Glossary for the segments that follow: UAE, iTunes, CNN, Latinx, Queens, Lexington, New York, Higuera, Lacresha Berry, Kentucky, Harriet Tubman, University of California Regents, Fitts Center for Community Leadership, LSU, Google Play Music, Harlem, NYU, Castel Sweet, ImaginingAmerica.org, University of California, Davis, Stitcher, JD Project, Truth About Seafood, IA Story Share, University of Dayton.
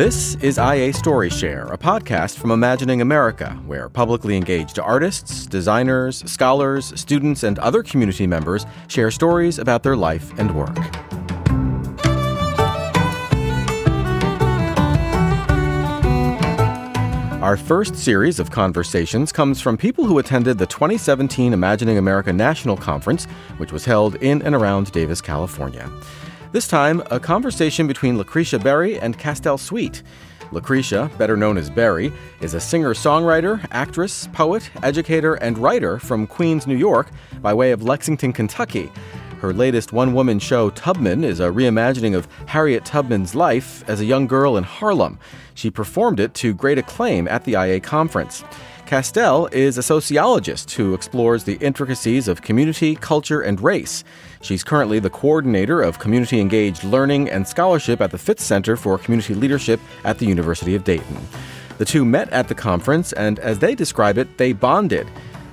This is IA Story Share, a podcast from Imagining America, where publicly engaged artists, designers, scholars, students, and other community members share stories about their life and work. Our first series of conversations comes from people who attended the 2017 Imagining America National Conference, which was held in and around Davis, California. This time, a conversation between Lacresha Berry and Castel Sweet. Lacresha, better known as Berry, is a singer-songwriter, actress, poet, educator, and writer from Queens, New York, by way of Lexington, Kentucky. Her latest one-woman show, Tubman, is a reimagining of Harriet Tubman's life as a young girl in Harlem. She performed it to great acclaim at the IA conference. Castel is a sociologist who explores the intricacies of community, culture, and race. She's currently the coordinator of community-engaged learning and scholarship at the Fitts Center for Community Leadership at the University of Dayton. The two met at the conference, and as they describe it, they bonded.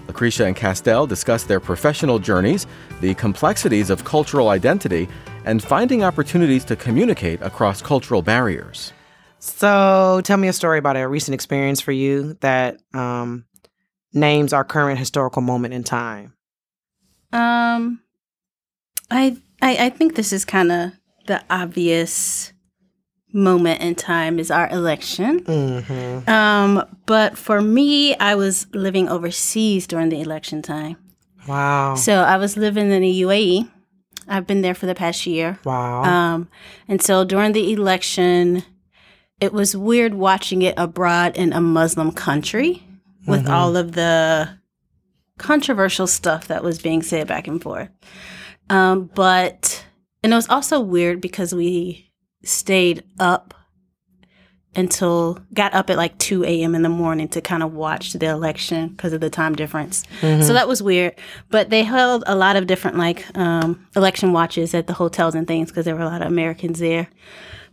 Lacresha and Castel discuss their professional journeys, the complexities of cultural identity, and finding opportunities to communicate across cultural barriers. So tell me a story about a recent experience for you that names our current historical moment in time. I think this is kind of the obvious moment in time is our election. Mm-hmm. But for me, I was living overseas during the election time. Wow. So I was living in the UAE. I've been there for the past year. Wow. And so during the election, it was weird watching it abroad in a Muslim country with mm-hmm. all of the controversial stuff that was being said back and forth. And it was also weird because we stayed up got up at like 2 a.m. in the morning to kind of watch the election because of the time difference. Mm-hmm. So that was weird. But they held a lot of different election watches at the hotels and things because there were a lot of Americans there.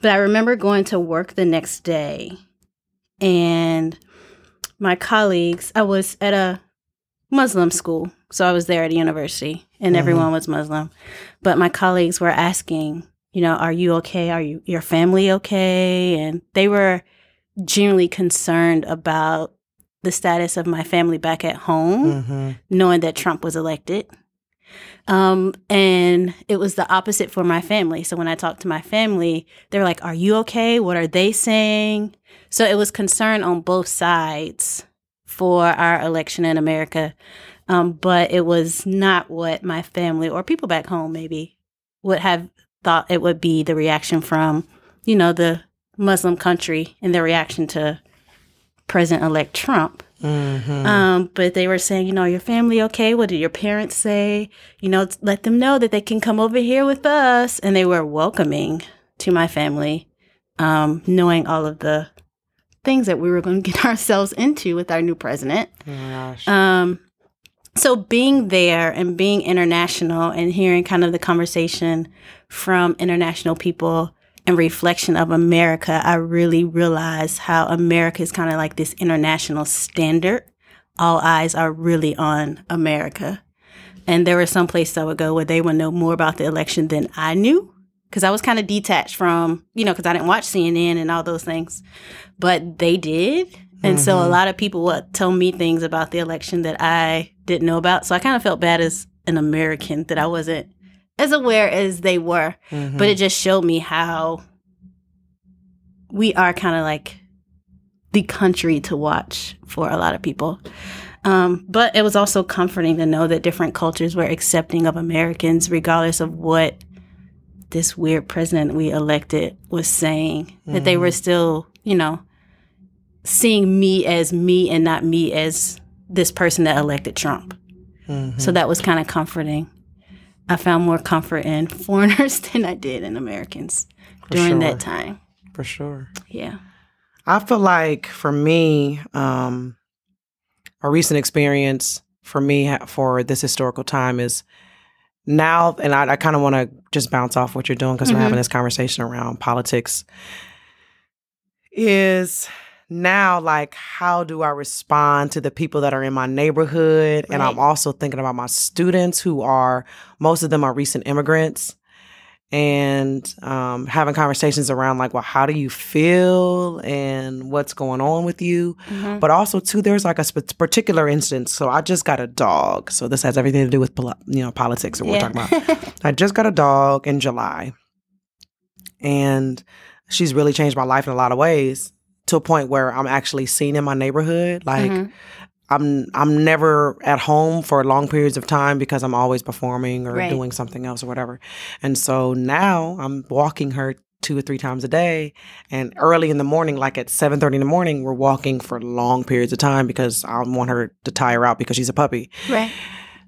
But I remember going to work the next day, and my colleagues, I was at a Muslim school, so I was there at a university, and mm-hmm. everyone was Muslim. But my colleagues were asking, are you okay? Are your family okay? And they were genuinely concerned about the status of my family back at home, mm-hmm. knowing that Trump was elected. And it was the opposite for my family. So when I talked to my family, they're like, are you okay? What are they saying? So it was concern on both sides for our election in America. But it was not what my family or people back home maybe would have thought it would be, the reaction from, the Muslim country and their reaction to President-elect Trump. Mm-hmm. But they were saying, your family okay? What did your parents say? Let them know that they can come over here with us. And they were welcoming to my family, knowing all of the things that we were going to get ourselves into with our new president. Gosh. So being there and being international and hearing kind of the conversation from international people and reflection of America, I really realized how America is kind of like this international standard. All eyes are really on America. And there were some places I would go where they would know more about the election than I knew, because I was kind of detached from, because I didn't watch CNN and all those things. But they did. And mm-hmm. so a lot of people would tell me things about the election that I didn't know about. So I kind of felt bad as an American that I wasn't as aware as they were, mm-hmm. but it just showed me how we are kind of like the country to watch for a lot of people. But it was also comforting to know that different cultures were accepting of Americans, regardless of what this weird president we elected was saying, mm-hmm. that they were still, seeing me as me and not me as this person that elected Trump. Mm-hmm. So that was kind of comforting. I found more comfort in foreigners than I did in Americans during that time. For sure. Yeah. I feel like for me, a recent experience for me for this historical time is now, and I kind of want to just bounce off what you're doing because mm-hmm. we're having this conversation around politics, is now, how do I respond to the people that are in my neighborhood? Right. And I'm also thinking about my students who most of them are recent immigrants. and having conversations around like, well, how do you feel and what's going on with you? Mm-hmm. But also too, there's like a particular instance. So I just got a dog. So this has everything to do with, politics and what we're talking about. I just got a dog in July and she's really changed my life in a lot of ways to a point where I'm actually seen in my neighborhood. Like mm-hmm. I'm never at home for long periods of time because I'm always performing or doing something else or whatever. And so now I'm walking her 2 or 3 times a day. And early in the morning, like at 7:30 in the morning, we're walking for long periods of time because I want her to tire out because she's a puppy. Right.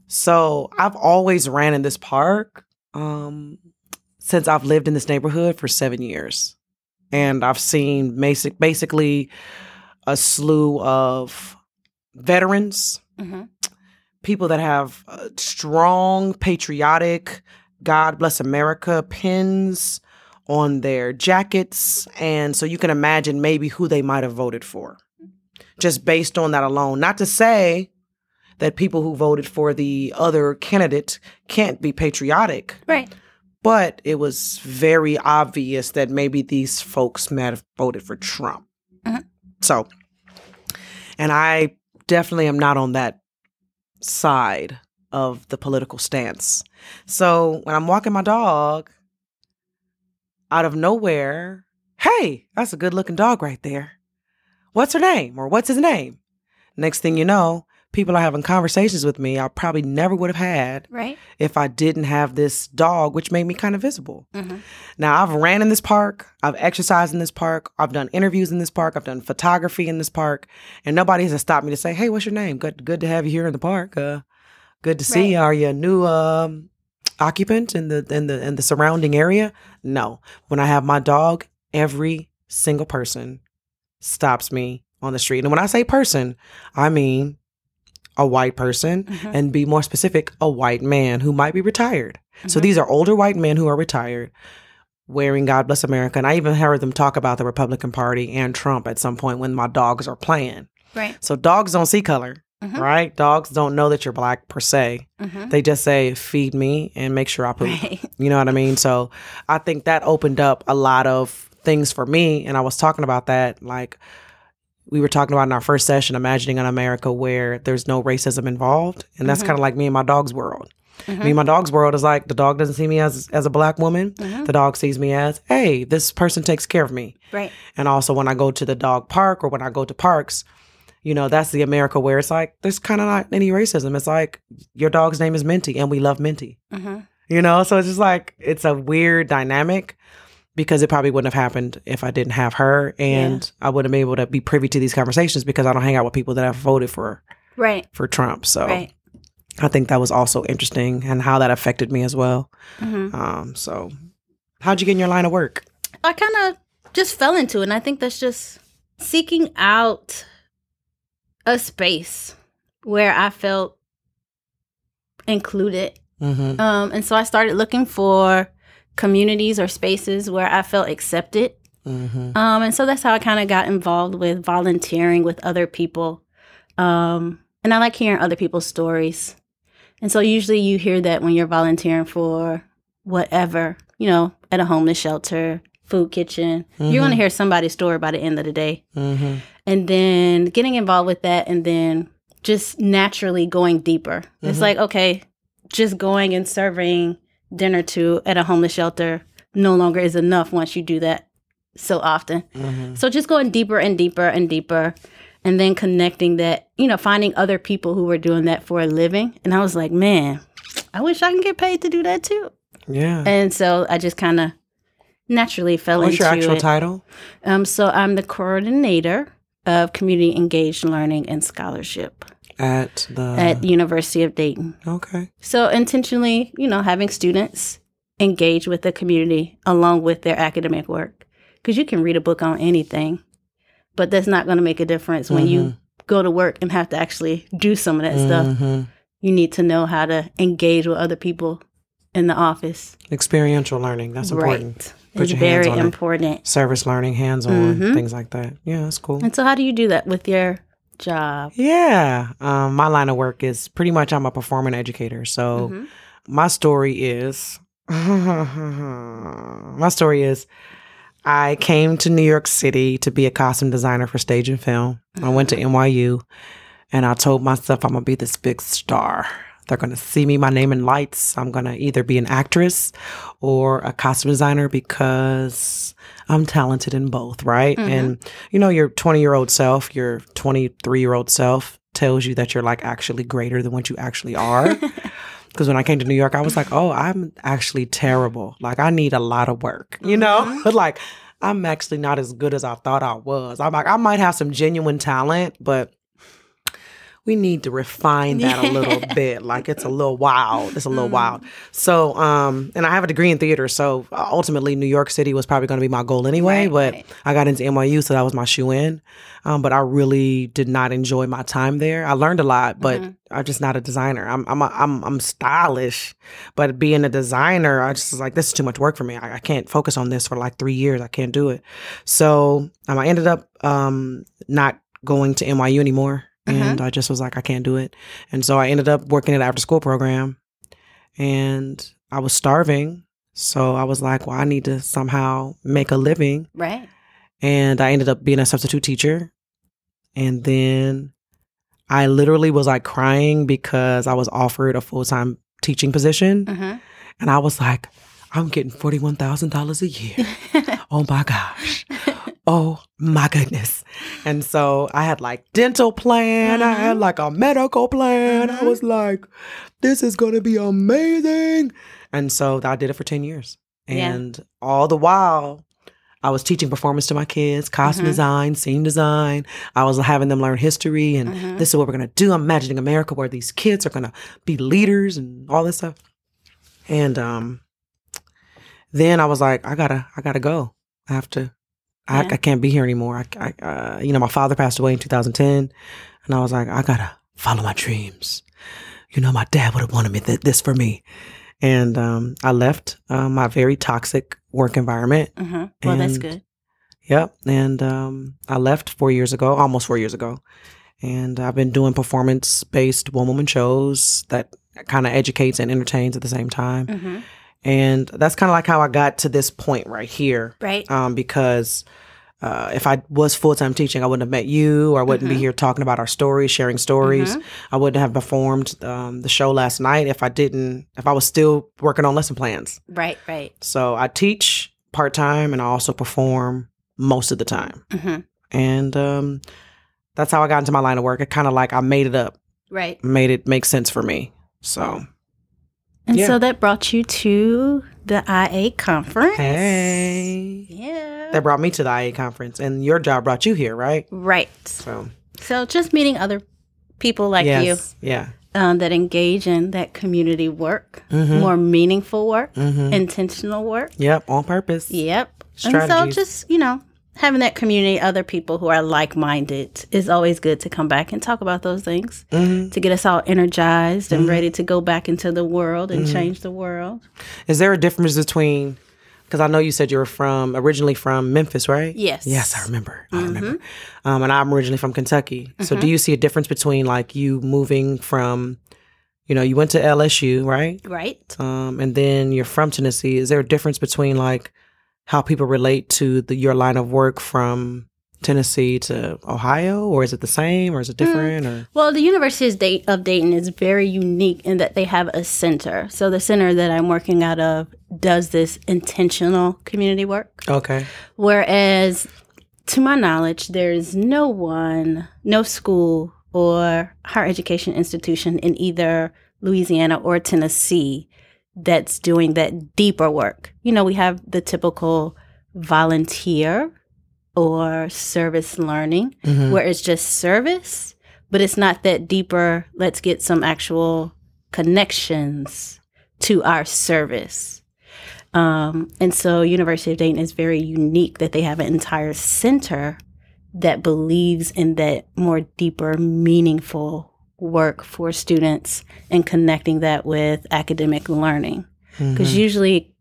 So I've always ran in this park since I've lived in this neighborhood for 7 years. And I've seen basically a slew of veterans, mm-hmm. people that have strong, patriotic, God bless America pins on their jackets. And so you can imagine maybe who they might have voted for just based on that alone. Not to say that people who voted for the other candidate can't be patriotic. Right. But it was very obvious that maybe these folks might have voted for Trump. Mm-hmm. So, and I definitely am not on that side of the political stance. So when I'm walking my dog, out of nowhere, hey, that's a good looking dog right there. What's her name? Or what's his name? Next thing you know, people are having conversations with me I probably never would have had if I didn't have this dog, which made me kind of visible. Mm-hmm. Now, I've ran in this park. I've exercised in this park. I've done interviews in this park. I've done photography in this park. And nobody has stopped me to say, hey, what's your name? Good to have you here in the park. Good to see you. Are you a new occupant in the surrounding area? No. When I have my dog, every single person stops me on the street. And when I say person, I mean a white person, mm-hmm. and be more specific, a white man who might be retired. Mm-hmm. So these are older white men who are retired, wearing God Bless America. And I even heard them talk about the Republican Party and Trump at some point when my dogs are playing. Right. So dogs don't see color, mm-hmm. right? Dogs don't know that you're black per se. Mm-hmm. They just say, feed me and make sure I poop. Right. You know what I mean? So I think that opened up a lot of things for me. And I was talking about that, like, we were talking about in our first session, Imagining an America where there's no racism involved. And that's mm-hmm. kind of like me and my dog's world. Mm-hmm. Me and my dog's world is like, the dog doesn't see me as a black woman. Mm-hmm. The dog sees me as, hey, this person takes care of me. Right. And also when I go to the dog park or when I go to parks, you know, that's the America where it's like, there's kind of not any racism. It's like, your dog's name is Minty and we love Minty. Mm-hmm. You know, so it's just like, it's a weird dynamic. Because it probably wouldn't have happened if I didn't have her. And I wouldn't have been able to be privy to these conversations because I don't hang out with people that have voted for Trump. So I think that was also interesting and how that affected me as well. Mm-hmm. So how'd you get in your line of work? I kind of just fell into it. And I think that's just seeking out a space where I felt included. Mm-hmm. And so I started looking for communities or spaces where I felt accepted. Mm-hmm. And so that's how I kind of got involved with volunteering with other people. And I like hearing other people's stories. And so usually you hear that when you're volunteering for whatever, you know, at a homeless shelter, food kitchen, mm-hmm. you're going to hear somebody's story by the end of the day. Mm-hmm. And then getting involved with that and then just naturally going deeper. Mm-hmm. It's like, okay, just going and serving dinner to at a homeless shelter no longer is enough once you do that so often. Mm-hmm. So just going deeper and deeper and deeper and then connecting that, you know, finding other people who were doing that for a living. And I was like, man, I wish I can get paid to do that too. Yeah. And so I just kind of naturally fell into it. What's your actual title? So I'm the coordinator of community engaged learning and scholarship. At University of Dayton. Okay. So intentionally, you know, having students engage with the community along with their academic work. Because you can read a book on anything, but that's not going to make a difference when mm-hmm. you go to work and have to actually do some of that mm-hmm. stuff. You need to know how to engage with other people in the office. Experiential learning. That's important. Right. It's very important. It. Service learning, hands-on, mm-hmm. things like that. Yeah, that's cool. And so how do you do that with your job? Yeah. My line of work is pretty much I'm a performing educator. So mm-hmm. my story is My story is, I came to New York City to be a costume designer for stage and film. I went to NYU and I told myself I'm going to be this big star. They're going to see me, my name in lights. I'm going to either be an actress or a costume designer because I'm talented in both, right? Mm-hmm. And, you know, your 20-year-old self, your 23-year-old self tells you that you're like actually greater than what you actually are. Because when I came to New York, I was like, oh, I'm actually terrible. Like, I need a lot of work, you know? But like, I'm actually not as good as I thought I was. I'm like, I might have some genuine talent, but we need to refine that a little bit. Like, it's a little wild. It's a little wild. So, and I have a degree in theater. So ultimately, New York City was probably going to be my goal anyway. Right. I got into NYU, so that was my shoe-in. But I really did not enjoy my time there. I learned a lot, but I'm just not a designer. I'm stylish, but being a designer, I just was like, this is too much work for me. I can't focus on this for like 3 years. I can't do it. So I ended up not going to NYU anymore, and I just was like, I can't do it. And so I ended up working at an after-school program, and I was starving. So I was like, well, I need to somehow make a living. Right. And I ended up being a substitute teacher. And then I literally was like crying because I was offered a full-time teaching position. Mm-hmm. And I was like, I'm getting $41,000 a year. Oh my gosh. Oh my goodness. And so I had like dental plan. I had like a medical plan. I was like, this is going to be amazing. And so I did it for 10 years. And all the while, I was teaching performance to my kids, costume design, scene design. I was having them learn history and this is what we're going to do. I'm imagining America where these kids are going to be leaders and all this stuff. And then I was like, I gotta go. I have to, I can't be here anymore. I you know, my father passed away in 2010 and I was like, I gotta follow my dreams. You know, my dad would have wanted me this for me. And I left my very toxic work environment. Well, and, that's good. Yep. And I left 4 years ago, almost 4 years ago. And I've been doing performance-based one-woman shows that kind of educates and entertains at the same time. And that's kind of like how I got to this point right here. Right. Because if I was full-time teaching, I wouldn't have met you, or I wouldn't be here talking about our stories, sharing stories. I wouldn't have performed the show last night if I was still working on lesson plans. Right, right. So I teach part-time and I also perform most of the time. And that's how I got into my line of work. It kind of like I made it up. Right. Made it make sense for me. So... And so that brought you to the IA conference. Hey. Yeah. That brought me to the IA conference. And your job brought you here, right? Right. So just meeting other people like you. Yeah. That engage in that community work, more meaningful work, intentional work. Yep. On purpose. Yep. Strategies. And so just, you know, having that community, other people who are like-minded, is always good to come back and talk about those things to get us all energized and ready to go back into the world and change the world. Is there a difference between, because I know you said you were originally from Memphis, right? Yes. Yes, I remember. And I'm originally from Kentucky. So do you see a difference between like you moving from, you know, you went to LSU, right? Right. And then you're from Tennessee. Is there a difference between like, how people relate to your line of work from Tennessee to Ohio, or is it the same, or is it different? Or? Well, the University of Dayton is very unique in that they have a center. So the center that I'm working out of does this intentional community work. Okay. Whereas, to my knowledge, there's no school or higher education institution in either Louisiana or Tennessee that's doing that deeper work. You know, we have the typical volunteer or service learning where it's just service, but it's not that deeper, let's get some actual connections to our service. And so University of Dayton is very unique that they have an entire center that believes in that more deeper, meaningful work for students and connecting that with academic learning, because usually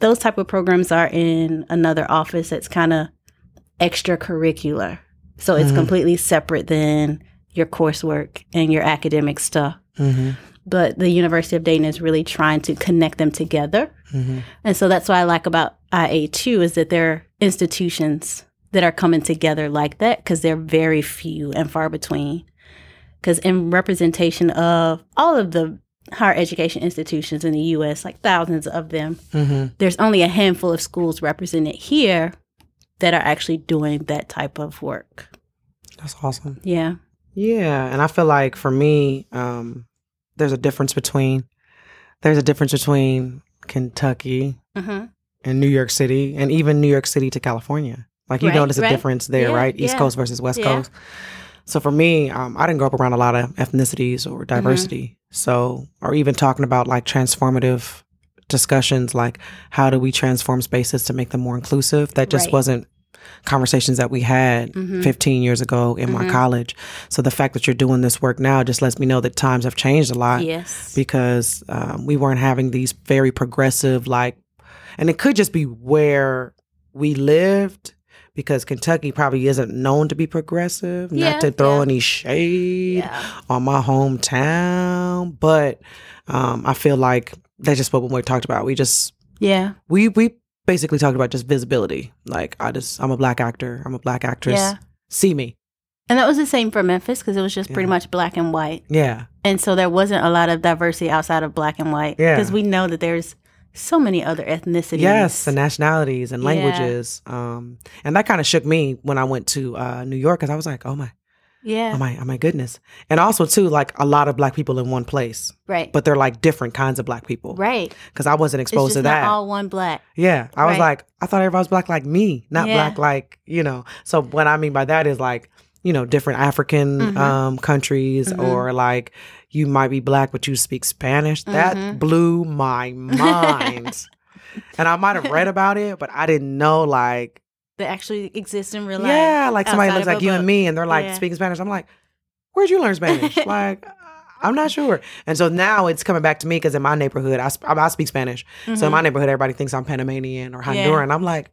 those type of programs are in another office that's kind of extracurricular, so it's completely separate than your coursework and your academic stuff. but the University of Dayton is really trying to connect them together. Mm-hmm. And so that's what I like about IA too, is that there are institutions that are coming together like that, because they're very few and far between. Because in representation of all of the higher education institutions in the U.S., like thousands of them, mm-hmm. there's only a handful of schools represented here that are actually doing that type of work. That's awesome. Yeah. Yeah. And I feel like for me, there's a difference between Kentucky mm-hmm. and New York City, and even New York City to California. Like, you know, there's a difference there, yeah, right? East Coast versus West Coast. So for me, I didn't grow up around a lot of ethnicities or diversity. Mm-hmm. So, or even talking about like transformative discussions, like how do we transform spaces to make them more inclusive? That just wasn't conversations that we had mm-hmm. 15 years ago in mm-hmm. my college. So the fact that you're doing this work now just lets me know that times have changed a lot. Yes, because we weren't having these very progressive, like, and it could just be where we lived, because Kentucky probably isn't known to be progressive, not to throw any shade on my hometown. But I feel like that's just what we talked about. We just, we basically talked about just visibility. Like, I'm a Black actor, I'm a Black actress, see me. And that was the same for Memphis, because it was just pretty much Black and white. Yeah. And so there wasn't a lot of diversity outside of Black and white, because we know that there's so many other ethnicities. Yes, and nationalities and languages. And that kind of shook me when I went to New York, because I was like, oh my goodness. And also too, like, a lot of Black people in one place. Right. But they're like different kinds of Black people. Right. Because I wasn't exposed to that. It's just not all one Black. Yeah. I was like, I thought everybody was Black like me, not Black like, you know. So what I mean by that is like, you know, different African mm-hmm. Countries mm-hmm. or like, you might be Black, but you speak Spanish. That mm-hmm. blew my mind. And I might have read about it, but I didn't know, like, that actually exists in real life. Yeah, like somebody looks like you and me, and they're like speaking Spanish. I'm like, where'd you learn Spanish? Like, I'm not sure. And so now it's coming back to me, because in my neighborhood, I speak Spanish. Mm-hmm. So in my neighborhood, everybody thinks I'm Panamanian or Honduran. I'm like,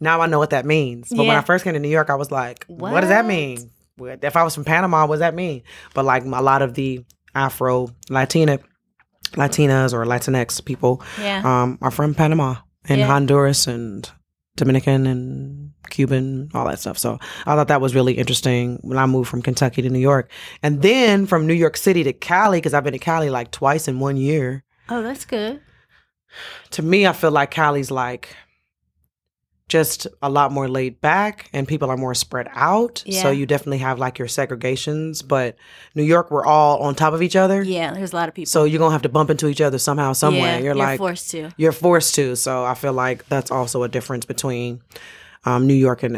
now I know what that means. But when I first came to New York, I was like, what does that mean? If I was from Panama, what does that mean? But like, a lot of the Afro Latinas or Latinx people are from Panama and Honduras and Dominican and Cuban, all that stuff. So I thought that was really interesting when I moved from Kentucky to New York, and then from New York City to Cali, because I've been to Cali like twice in 1 year. Oh, that's good. To me, I feel like Cali's like just a lot more laid back, and people are more spread out. Yeah. So you definitely have like your segregations, but New York, we're all on top of each other. Yeah, there's a lot of people. So you're going to have to bump into each other somehow, somewhere. Yeah, you're like, forced to. You're forced to. So I feel like that's also a difference between New York and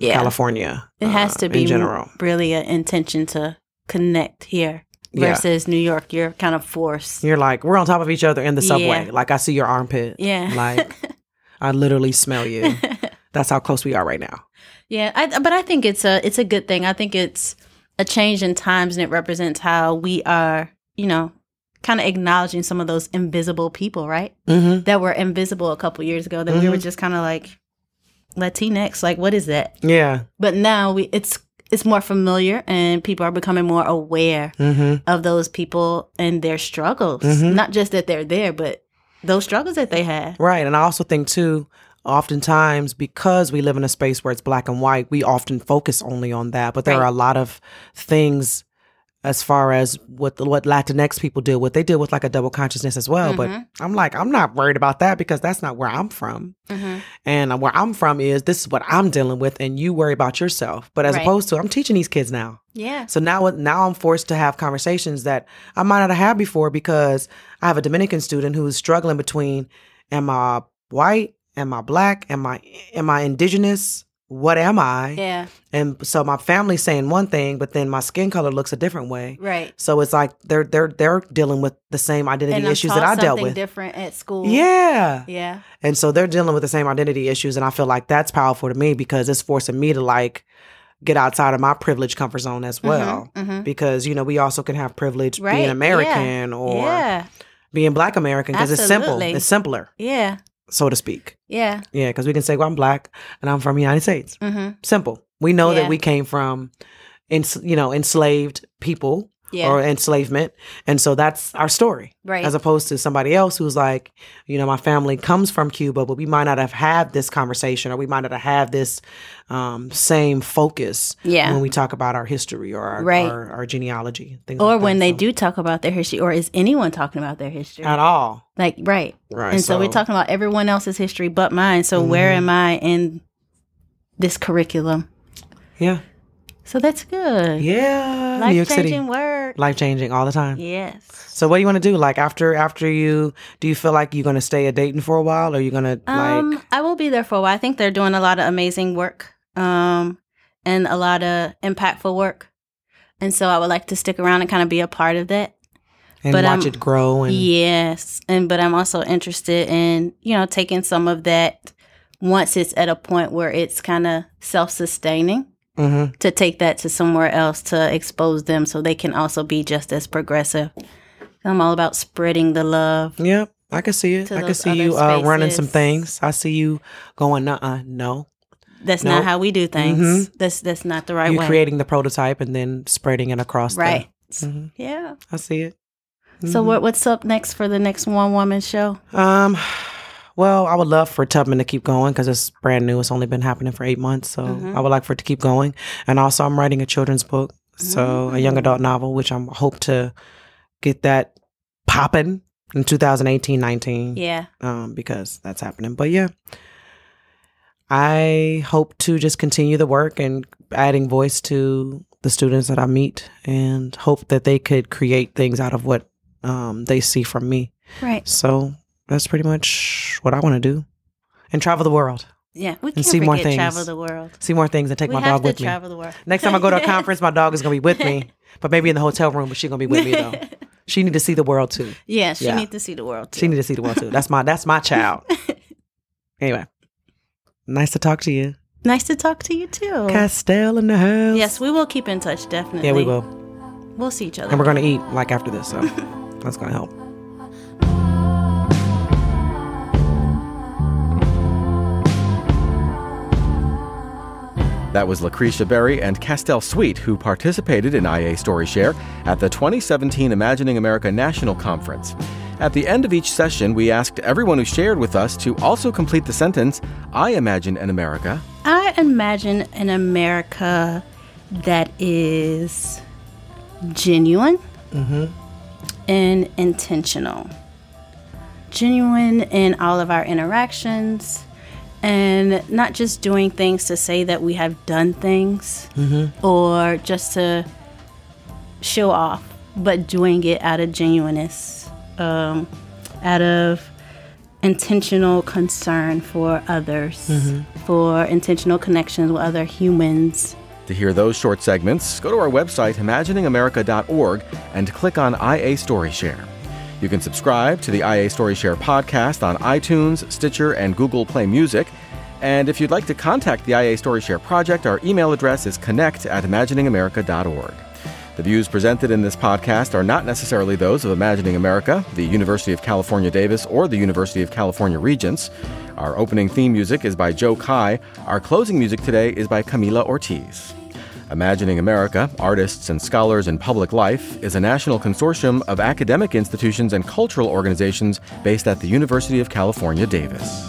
California. It has to be in general. Really an intention to connect here. Versus New York, you're kind of forced. You're like, we're on top of each other in the subway. Like, I see your armpit. Yeah. Like, I literally smell you. That's how close we are right now. Yeah, but I think it's a good thing. I think it's a change in times, and it represents how we are, you know, kind of acknowledging some of those invisible people, right? Mm-hmm. That were invisible a couple years ago, that mm-hmm. we were just kind of like, Latinx, like, what is that? Yeah. But now it's more familiar, and people are becoming more aware mm-hmm. of those people and their struggles. Mm-hmm. Not just that they're there, but those struggles that they had. Right. And I also think too, oftentimes, because we live in a space where it's Black and white, we often focus only on that. But there are a lot of things as far as what Latinx people deal with. They deal with like a double consciousness as well. Mm-hmm. But I'm like, I'm not worried about that, because that's not where I'm from. Mm-hmm. And where I'm from is, this is what I'm dealing with, and you worry about yourself. But as opposed to, I'm teaching these kids now. Yeah. So now I'm forced to have conversations that I might not have had before, because I have a Dominican student who is struggling between, am I white? Am I Black? Am I indigenous? What am I? Yeah. And so my family's saying one thing, but then my skin color looks a different way. Right. So it's like they're dealing with the same identity issues that I dealt with. Something different at school. Yeah. Yeah. And so they're dealing with the same identity issues, and I feel like that's powerful to me, because it's forcing me to like get outside of my privileged comfort zone as well, mm-hmm, mm-hmm. because you know we also can have privilege being American or being Black American, because it's simple. It's simpler. Yeah. So to speak. Yeah. Yeah, because we can say, well, I'm Black and I'm from the United States. Mm-hmm. Simple. We know that we came from, enslaved people or enslavement. And so that's our story, right? As opposed to somebody else who's like, you know, my family comes from Cuba, but we might not have had this conversation, or we might not have had this same focus when we talk about our history or our genealogy. Or like when they do talk about their history, or is anyone talking about their history? At all. Like, right. And so we're talking about everyone else's history but mine. So where am I in this curriculum? Yeah. So that's good. Yeah. Life New York changing City. Work. Life changing all the time. Yes. So what do you want to do? Like after you, do you feel like you're going to stay at Dayton for a while, or you're going to like? I will be there for a while. I think they're doing a lot of amazing work, and a lot of impactful work. And so I would like to stick around and kind of be a part of that. And but watch it grow. And yes. And, but I'm also interested in, you know, taking some of that once it's at a point where it's kind of self-sustaining. Mm-hmm. To take that to somewhere else to expose them so they can also be just as progressive. I'm all about spreading the love. Yep, I can see it. I can see you running some things. I see you going, no. That's not how we do things. Mm-hmm. That's not the right way. You're creating the prototype and then spreading it across. Right. Yeah. I see it. Mm-hmm. So what's up next for the next One Woman Show? Well, I would love for Tubman to keep going because it's brand new. It's only been happening for 8 months. So I would like for it to keep going. And also I'm writing a children's book, so a young adult novel, which I hope to get that popping in 2018-19. Yeah. Because that's happening. But yeah, I hope to just continue the work and adding voice to the students that I meet, and hope that they could create things out of what they see from me. Right. So that's pretty much what I want to do, and travel the world. Yeah, we can't forget travel the world. See more things, and take my dog with me. We have to travel the world. Next time I go to a conference, my dog is going to be with me, but maybe in the hotel room. But she's going to be with me though. She need to see the world too. Yeah, she need to see the world too. She need to see the world too. That's my child. Anyway, nice to talk to you. Nice to talk to you too. Castel in the house. Yes, we will keep in touch, definitely. Yeah, we will. We'll see each other, and we're going to eat like after this, so that's going to help. That was Lacresha Berry and Castel Sweet, who participated in IA Story Share at the 2017 Imagining America National Conference. At the end of each session, we asked everyone who shared with us to also complete the sentence, I imagine an America. I imagine an America that is genuine and intentional. Genuine in all of our interactions. And not just doing things to say that we have done things or just to show off, but doing it out of genuineness, out of intentional concern for others, for intentional connections with other humans. To hear those short segments, go to our website, ImaginingAmerica.org, and click on IA Story Share. You can subscribe to the IA Story Share podcast on iTunes, Stitcher, and Google Play Music. And if you'd like to contact the IA Story Share project, our email address is connect@imaginingamerica.org. The views presented in this podcast are not necessarily those of Imagining America, the University of California, Davis, or the University of California Regents. Our opening theme music is by Joe Kai. Our closing music today is by Camila Ortiz. Imagining America, Artists and Scholars in Public Life, is a national consortium of academic institutions and cultural organizations based at the University of California, Davis.